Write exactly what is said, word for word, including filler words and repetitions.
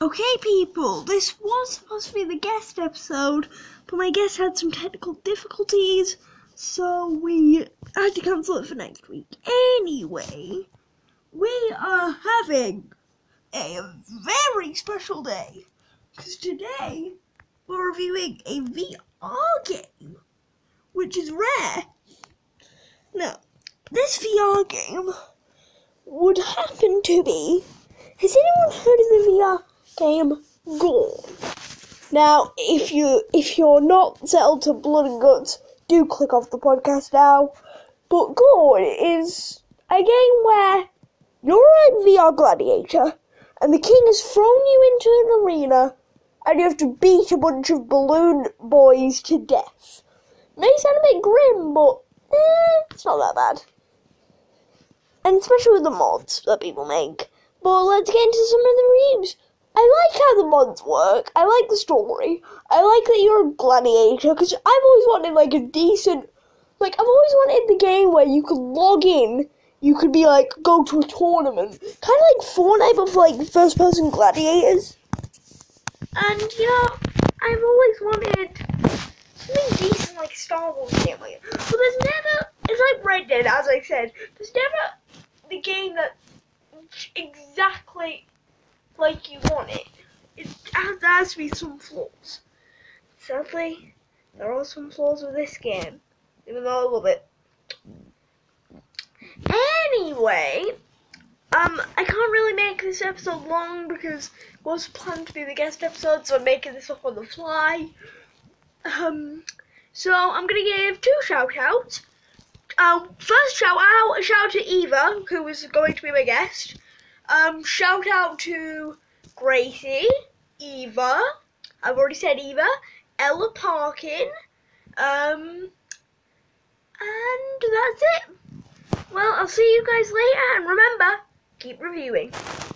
Okay, people, this was supposed to be the guest episode, but my guest had some technical difficulties, so we had to cancel it for next week. Anyway, we are having a very special day, because today we're reviewing a V R game, which is rare. Now, this V R game would happen to be, has anyone heard of the V R game Gorn? Now, if you if you're not settled to blood and guts, do click off the podcast now. But Gorn is a game where you're a V R gladiator, and the king has thrown you into an arena, and you have to beat a bunch of balloon boys to death. It may sound a bit grim, but eh, it's not that bad. And especially with the mods that people make. But let's get into some of the reviews. I like how the mods work. I like the story. I like that you're a gladiator, because I've always wanted, like, a decent... Like, I've always wanted the game where you could log in, you could be, like, go to a tournament. Kind of like Fortnite, but for, like, first-person gladiators. And, you know, I've always wanted something decent, like a Star Wars game. Like, but there's never... It's like Red Dead, as I said. There's never the game that exactly... like you want it. It has, there has to be some flaws. Sadly, there are some flaws with this game, even though I love it. Anyway, um, I can't really make this episode long because it was planned to be the guest episode, so I'm making this up on the fly. Um, so I'm gonna give two shout outs. Um, first shout out, a shout out to Eva, who was going to be my guest. Um, shout out to Gracie, Eva, I've already said Eva, Ella Parkin, um, and that's it. Well, I'll see you guys later, and remember, keep reviewing.